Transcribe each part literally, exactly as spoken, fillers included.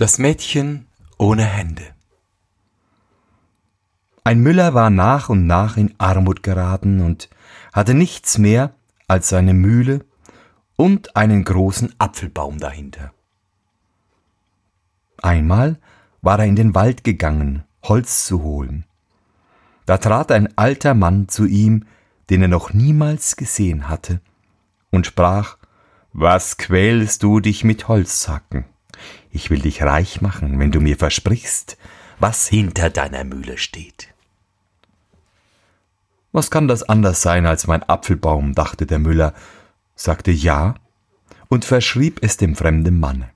Das Mädchen ohne Hände. Ein Müller war nach und nach in Armut geraten und hatte nichts mehr als seine Mühle und einen großen Apfelbaum dahinter. Einmal war er in den Wald gegangen, Holz zu holen. Da trat ein alter Mann zu ihm, den er noch niemals gesehen hatte, und sprach: »Was quälst du dich mit Holzhacken? Ich will dich reich machen, wenn du mir versprichst, was hinter deiner Mühle steht.« »Was kann das anders sein als mein Apfelbaum?« dachte der Müller, sagte ja und verschrieb es dem fremden Mann.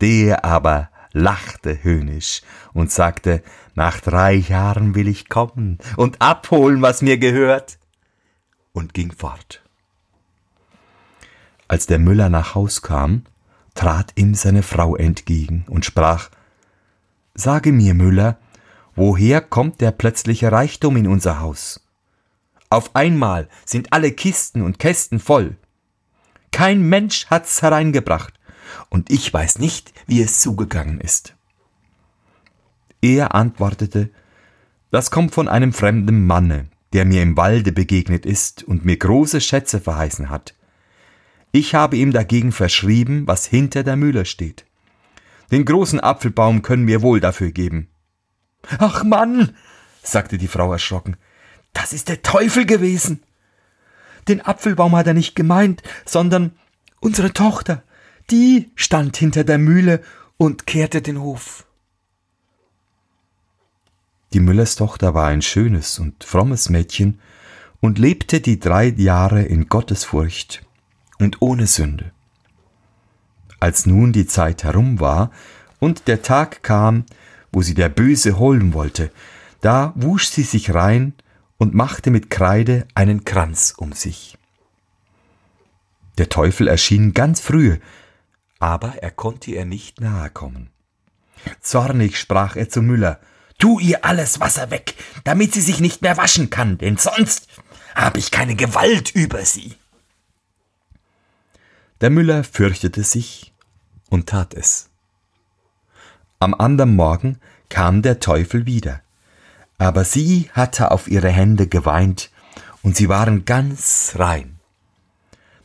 Der aber lachte höhnisch und sagte: »Nach drei Jahren will ich kommen und abholen, was mir gehört«, und ging fort. Als der Müller nach Haus kam, trat ihm seine Frau entgegen und sprach: »Sage mir, Müller, woher kommt der plötzliche Reichtum in unser Haus? Auf einmal sind alle Kisten und Kästen voll. Kein Mensch hat's hereingebracht, und ich weiß nicht, wie es zugegangen ist.« Er antwortete: »Das kommt von einem fremden Manne, der mir im Walde begegnet ist und mir große Schätze verheißen hat. Ich habe ihm dagegen verschrieben, was hinter der Mühle steht. Den großen Apfelbaum können wir wohl dafür geben.« »Ach Mann«, sagte die Frau erschrocken, »das ist der Teufel gewesen. Den Apfelbaum hat er nicht gemeint, sondern unsere Tochter, die stand hinter der Mühle und kehrte den Hof.« Die Müllers Tochter war ein schönes und frommes Mädchen und lebte die drei Jahre in Gottesfurcht und ohne Sünde. Als nun die Zeit herum war und der Tag kam, wo sie der Böse holen wollte, da wusch sie sich rein und machte mit Kreide einen Kranz um sich. Der Teufel erschien ganz früh, aber er konnte ihr nicht nahe kommen. Zornig sprach er zu Müller: »Tu ihr alles Wasser weg, damit sie sich nicht mehr waschen kann, denn sonst habe ich keine Gewalt über sie.« Der Müller fürchtete sich und tat es. Am anderen Morgen kam der Teufel wieder, aber sie hatte auf ihre Hände geweint und sie waren ganz rein.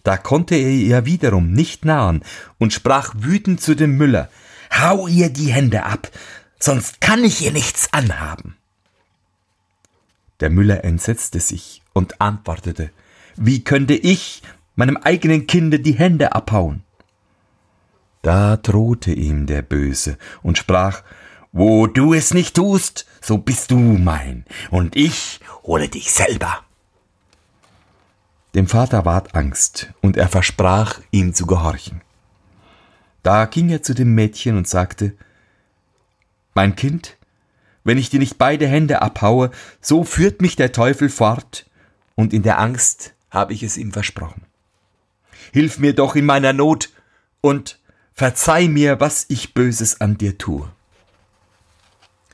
Da konnte er ihr wiederum nicht nahen und sprach wütend zu dem Müller: »Hau ihr die Hände ab, sonst kann ich ihr nichts anhaben.« Der Müller entsetzte sich und antwortete: »Wie könnte ich meinem eigenen Kinde die Hände abhauen?« Da drohte ihm der Böse und sprach: »Wo du es nicht tust, so bist du mein, und ich hole dich selber.« Dem Vater ward Angst, und er versprach, ihm zu gehorchen. Da ging er zu dem Mädchen und sagte: »Mein Kind, wenn ich dir nicht beide Hände abhaue, so führt mich der Teufel fort, und in der Angst habe ich es ihm versprochen. Hilf mir doch in meiner Not und verzeih mir, was ich Böses an dir tue.«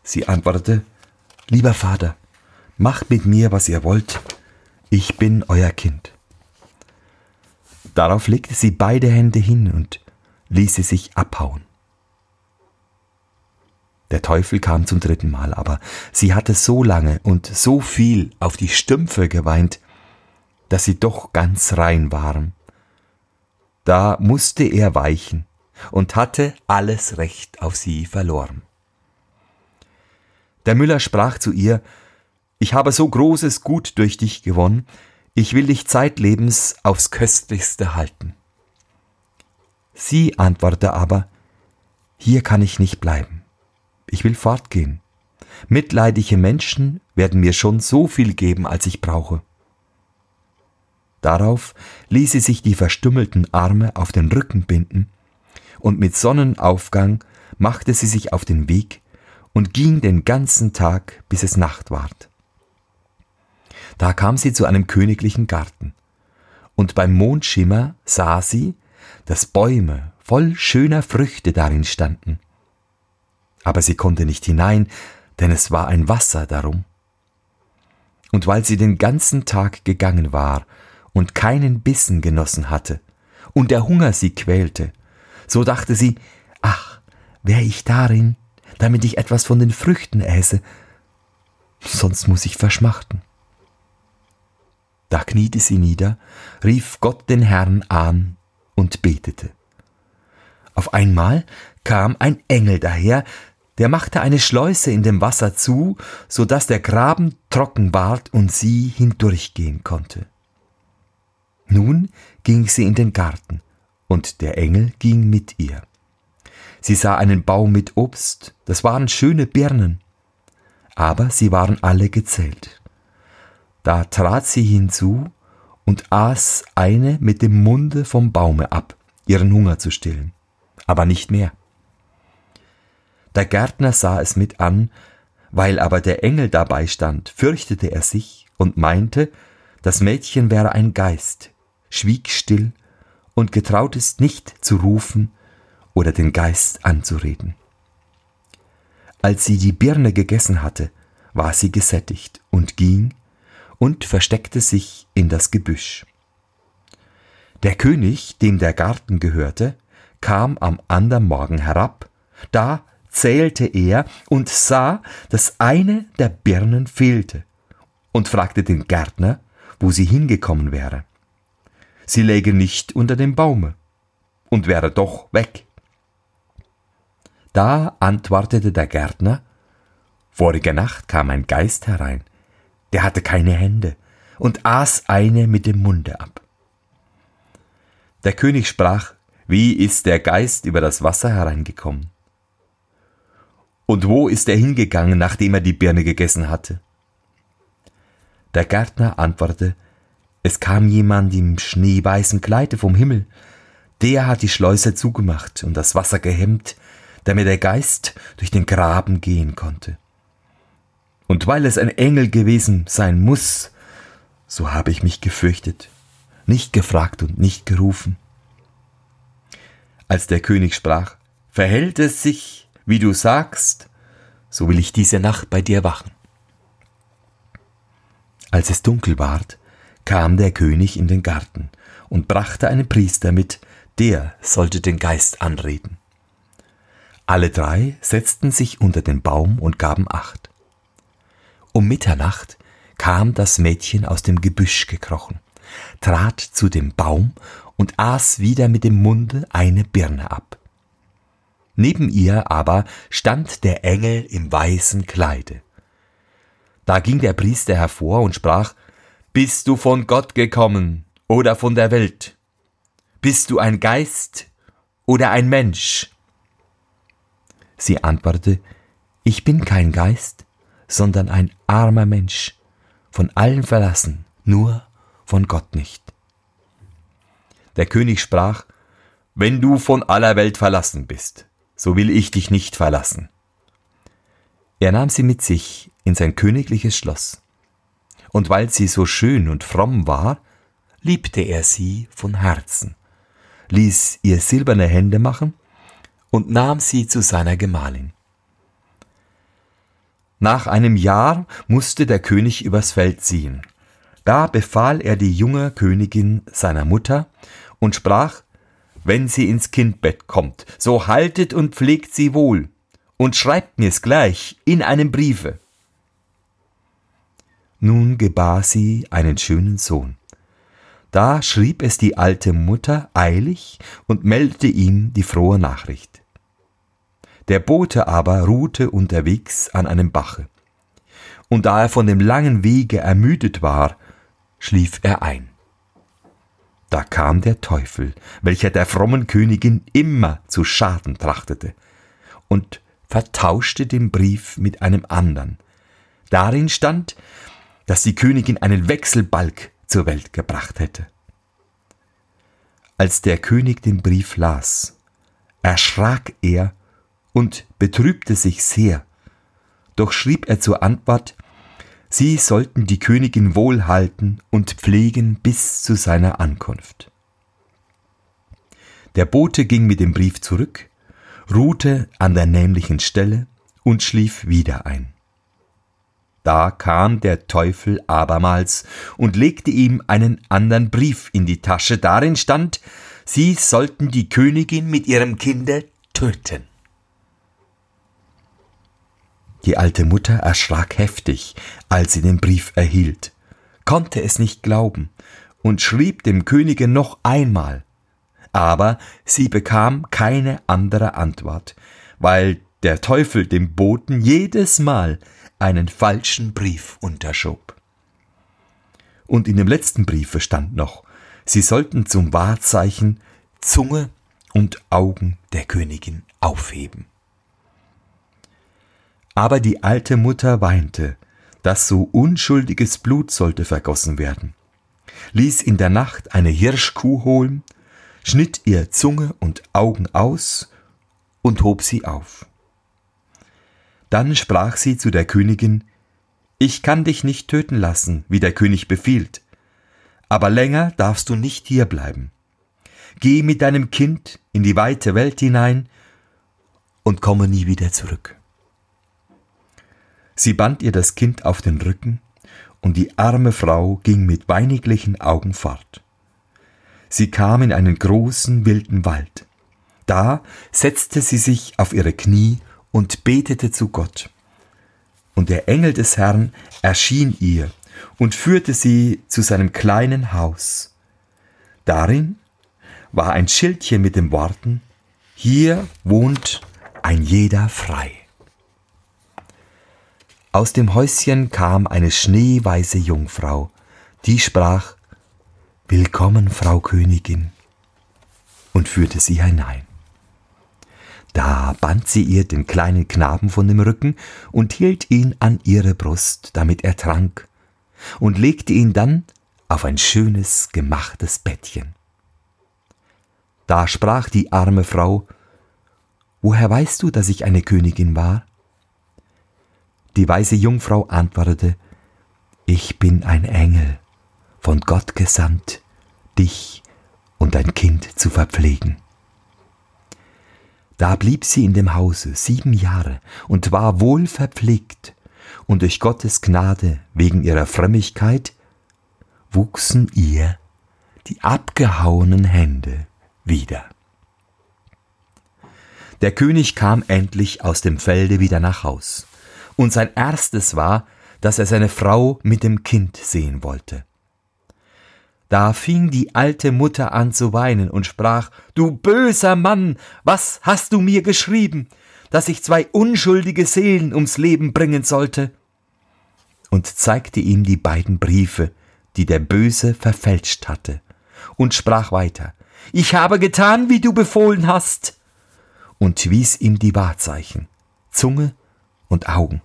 Sie antwortete: »Lieber Vater, macht mit mir, was ihr wollt. Ich bin euer Kind.« Darauf legte sie beide Hände hin und ließ sie sich abhauen. Der Teufel kam zum dritten Mal, aber sie hatte so lange und so viel auf die Stümpfe geweint, dass sie doch ganz rein waren. Da musste er weichen und hatte alles Recht auf sie verloren. Der Müller sprach zu ihr: »Ich habe so großes Gut durch dich gewonnen, ich will dich zeitlebens aufs Köstlichste halten.« Sie antwortete aber: »Hier kann ich nicht bleiben, ich will fortgehen. Mitleidige Menschen werden mir schon so viel geben, als ich brauche.« Darauf ließ sie sich die verstümmelten Arme auf den Rücken binden, und mit Sonnenaufgang machte sie sich auf den Weg und ging den ganzen Tag, bis es Nacht ward. Da kam sie zu einem königlichen Garten, und beim Mondschimmer sah sie, dass Bäume voll schöner Früchte darin standen. Aber sie konnte nicht hinein, denn es war ein Wasser darum. Und weil sie den ganzen Tag gegangen war und keinen Bissen genossen hatte und der Hunger sie quälte, so dachte sie: »Ach, wäre ich darin, damit ich etwas von den Früchten äße, sonst muss ich verschmachten. Da kniete sie nieder, rief Gott den Herrn an und betete. Auf einmal kam ein Engel daher, der machte eine Schleuse in dem Wasser zu, so dass der Graben trocken ward und sie hindurchgehen konnte. Nun ging sie in den Garten, und der Engel ging mit ihr. Sie sah einen Baum mit Obst, das waren schöne Birnen, aber sie waren alle gezählt. Da trat sie hinzu und aß eine mit dem Munde vom Baume ab, ihren Hunger zu stillen, aber nicht mehr. Der Gärtner sah es mit an, weil aber der Engel dabei stand, fürchtete er sich und meinte, das Mädchen wäre ein Geist, schwieg still und getraut es nicht zu rufen oder den Geist anzureden. Als sie die Birne gegessen hatte, war sie gesättigt und ging und versteckte sich in das Gebüsch. Der König, dem der Garten gehörte, kam am andern Morgen herab, da zählte er und sah, dass eine der Birnen fehlte und fragte den Gärtner, wo sie hingekommen wäre. Sie läge nicht unter dem Baume und wäre doch weg. Da antwortete der Gärtner, vorige Nacht kam ein Geist herein, der hatte keine Hände und aß eine mit dem Munde ab. Der König sprach, wie ist der Geist über das Wasser hereingekommen? Und wo ist er hingegangen, nachdem er die Birne gegessen hatte? Der Gärtner antwortete, es kam jemand im schneeweißen Kleide vom Himmel, der hat die Schleuse zugemacht und das Wasser gehemmt, damit der Geist durch den Graben gehen konnte. Und weil es ein Engel gewesen sein muss, so habe ich mich gefürchtet, nicht gefragt und nicht gerufen. Als der König sprach, verhält es sich, wie du sagst, so will ich diese Nacht bei dir wachen. Als es dunkel ward, kam der König in den Garten und brachte einen Priester mit, der sollte den Geist anreden. Alle drei setzten sich unter den Baum und gaben Acht. Um Mitternacht kam das Mädchen aus dem Gebüsch gekrochen, trat zu dem Baum und aß wieder mit dem Munde eine Birne ab. Neben ihr aber stand der Engel im weißen Kleide. Da ging der Priester hervor und sprach, bist du von Gott gekommen oder von der Welt? Bist du ein Geist oder ein Mensch? Sie antwortete, ich bin kein Geist, sondern ein armer Mensch, von allen verlassen, nur von Gott nicht. Der König sprach, wenn du von aller Welt verlassen bist, so will ich dich nicht verlassen. Er nahm sie mit sich in sein königliches Schloss, und weil sie so schön und fromm war, liebte er sie von Herzen, ließ ihr silberne Hände machen und nahm sie zu seiner Gemahlin. Nach einem Jahr musste der König übers Feld ziehen. Da befahl er die junge Königin seiner Mutter und sprach, wenn sie ins Kindbett kommt, so haltet und pflegt sie wohl und schreibt mir's gleich in einem Briefe. Nun gebar sie einen schönen Sohn. Da schrieb es die alte Mutter eilig und meldete ihm die frohe Nachricht. Der Bote aber ruhte unterwegs an einem Bache. Und da er von dem langen Wege ermüdet war, schlief er ein. Da kam der Teufel, welcher der frommen Königin immer zu Schaden trachtete, und vertauschte den Brief mit einem anderen. Darin stand, dass die Königin einen Wechselbalg zur Welt gebracht hätte. Als der König den Brief las, erschrak er und betrübte sich sehr. Doch schrieb er zur Antwort, sie sollten die Königin wohlhalten und pflegen bis zu seiner Ankunft. Der Bote ging mit dem Brief zurück, ruhte an der nämlichen Stelle und schlief wieder ein. Da kam der Teufel abermals und legte ihm einen anderen Brief in die Tasche. Darin stand, sie sollten die Königin mit ihrem Kinde töten. Die alte Mutter erschrak heftig, als sie den Brief erhielt, konnte es nicht glauben und schrieb dem Könige noch einmal. Aber sie bekam keine andere Antwort, weil der Teufel dem Boten jedes Mal einen falschen Brief unterschob. Und in dem letzten Briefe stand noch, sie sollten zum Wahrzeichen Zunge und Augen der Königin aufheben. Aber die alte Mutter weinte, dass so unschuldiges Blut sollte vergossen werden, ließ in der Nacht eine Hirschkuh holen, schnitt ihr Zunge und Augen aus und hob sie auf. Dann sprach sie zu der Königin: »Ich kann dich nicht töten lassen, wie der König befiehlt, aber länger darfst du nicht hier bleiben. Geh mit deinem Kind in die weite Welt hinein und komme nie wieder zurück.« Sie band ihr das Kind auf den Rücken, und die arme Frau ging mit weiniglichen Augen fort. Sie kam in einen großen, wilden Wald. Da setzte sie sich auf ihre Knie und betete zu Gott. Und der Engel des Herrn erschien ihr und führte sie zu seinem kleinen Haus. Darin war ein Schildchen mit den Worten: »Hier wohnt ein jeder frei.« Aus dem Häuschen kam eine schneeweiße Jungfrau, die sprach: »Willkommen, Frau Königin«, und führte sie hinein. Da band sie ihr den kleinen Knaben von dem Rücken und hielt ihn an ihre Brust, damit er trank, und legte ihn dann auf ein schönes, gemachtes Bettchen. Da sprach die arme Frau: »Woher weißt du, dass ich eine Königin war?« Die weiße Jungfrau antwortete: »Ich bin ein Engel, von Gott gesandt, dich und dein Kind zu verpflegen.« Da blieb sie in dem Hause sieben Jahre und war wohl verpflegt, und durch Gottes Gnade wegen ihrer Frömmigkeit wuchsen ihr die abgehauenen Hände wieder. Der König kam endlich aus dem Felde wieder nach Haus, und sein erstes war, dass er seine Frau mit dem Kind sehen wollte. Da fing die alte Mutter an zu weinen und sprach: »Du böser Mann, was hast du mir geschrieben, dass ich zwei unschuldige Seelen ums Leben bringen sollte?« Und zeigte ihm die beiden Briefe, die der Böse verfälscht hatte, und sprach weiter: »Ich habe getan, wie du befohlen hast«, und wies ihm die Wahrzeichen, Zunge und Augen.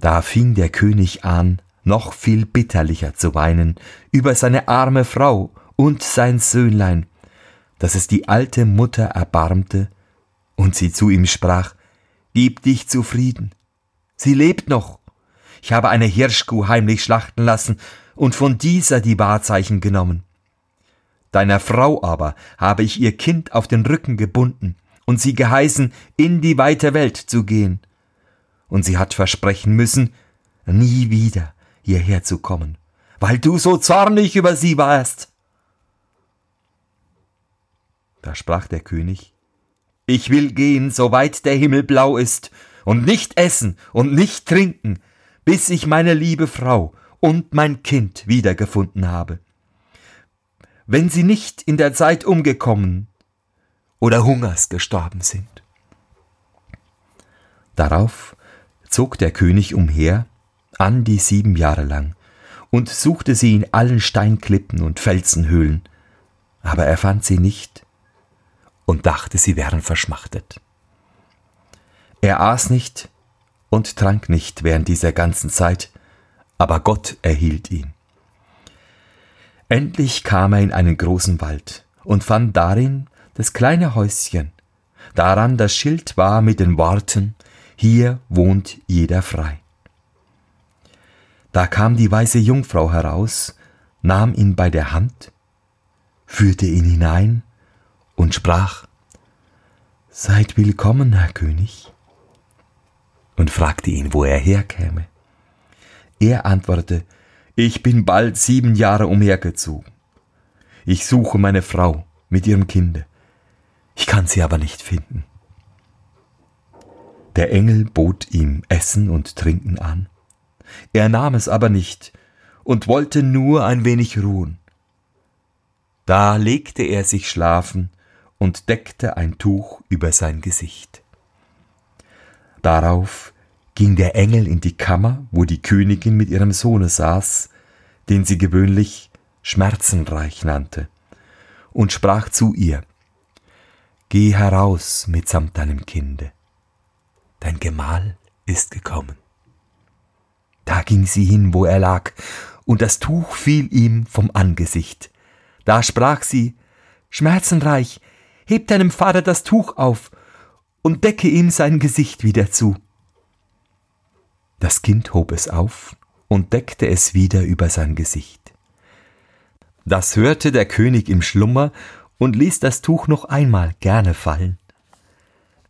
Da fing der König an, noch viel bitterlicher zu weinen über seine arme Frau und sein Söhnlein, dass es die alte Mutter erbarmte und sie zu ihm sprach: »Gib dich zufrieden, sie lebt noch. Ich habe eine Hirschkuh heimlich schlachten lassen und von dieser die Wahrzeichen genommen. Deiner Frau aber habe ich ihr Kind auf den Rücken gebunden und sie geheißen, in die weite Welt zu gehen. Und sie hat versprechen müssen, nie wieder hierher zu kommen, weil du so zornig über sie warst.« Da sprach der König: »Ich will gehen, soweit der Himmel blau ist, und nicht essen und nicht trinken, bis ich meine liebe Frau und mein Kind wiedergefunden habe. Wenn sie nicht in der Zeit umgekommen oder hungers gestorben sind.« Darauf zog der König umher, an die sieben Jahre lang, und suchte sie in allen Steinklippen und Felsenhöhlen, aber er fand sie nicht und dachte, sie wären verschmachtet. Er aß nicht und trank nicht während dieser ganzen Zeit, aber Gott erhielt ihn. Endlich kam er in einen großen Wald und fand darin das kleine Häuschen, daran das Schild war mit den Worten: »Hier wohnt jeder frei.« Da kam die weiße Jungfrau heraus, nahm ihn bei der Hand, führte ihn hinein und sprach: »Seid willkommen, Herr König«, und fragte ihn, wo er herkäme. Er antwortete: »Ich bin bald sieben Jahre umhergezogen. Ich suche meine Frau mit ihrem Kinde. Ich kann sie aber nicht finden.« Der Engel bot ihm Essen und Trinken an. Er nahm es aber nicht und wollte nur ein wenig ruhen. Da legte er sich schlafen und deckte ein Tuch über sein Gesicht. Darauf ging der Engel in die Kammer, wo die Königin mit ihrem Sohne saß, den sie gewöhnlich schmerzenreich nannte, und sprach zu ihr: Geh heraus mitsamt deinem Kinde, dein Gemahl ist gekommen. Da ging sie hin, wo er lag, und das Tuch fiel ihm vom Angesicht. Da sprach sie: Schmerzenreich, heb deinem Vater das Tuch auf und decke ihm sein Gesicht wieder zu. Das Kind hob es auf und deckte es wieder über sein Gesicht. Das hörte der König im Schlummer und ließ das Tuch noch einmal gerne fallen.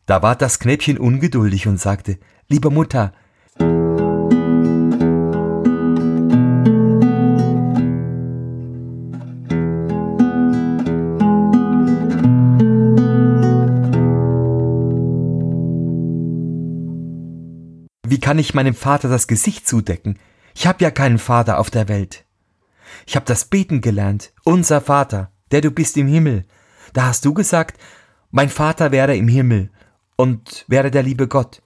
Da ward das Knäbchen ungeduldig und sagte: Liebe Mutter, wie kann ich meinem Vater das Gesicht zudecken? Ich habe ja keinen Vater auf der Welt. Ich habe das Beten gelernt. Unser Vater, der du bist im Himmel. Da hast du gesagt, mein Vater wäre im Himmel und wäre der liebe Gott.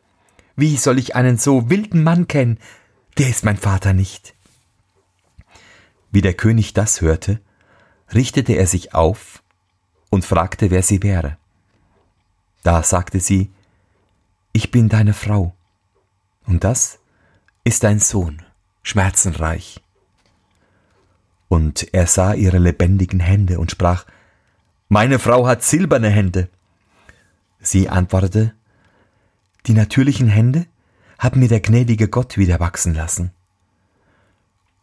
Wie soll ich einen so wilden Mann kennen? Der ist mein Vater nicht. Wie der König das hörte, richtete er sich auf und fragte, wer sie wäre. Da sagte sie: Ich bin deine Frau. Und das ist dein Sohn, schmerzenreich. Und er sah ihre lebendigen Hände und sprach: Meine Frau hat silberne Hände. Sie antwortete: Die natürlichen Hände hat mir der gnädige Gott wieder wachsen lassen.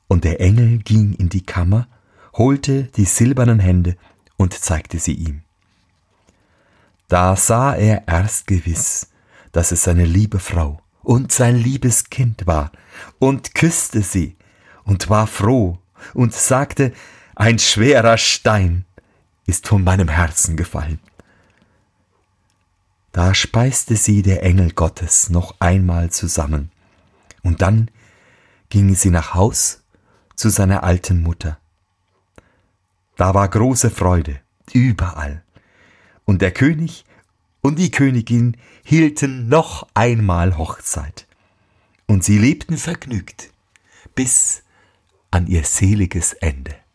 Und der Engel ging in die Kammer, holte die silbernen Hände und zeigte sie ihm. Da sah er erst gewiss, dass es seine liebe Frau und sein liebes Kind war, und küsste sie und war froh und sagte: Ein schwerer Stein ist von meinem Herzen gefallen. Da speiste sie der Engel Gottes noch einmal zusammen, und dann ging sie nach Haus zu seiner alten Mutter. Da war große Freude überall, und der König und die Königin hielten noch einmal Hochzeit, und sie lebten vergnügt bis an ihr seliges Ende.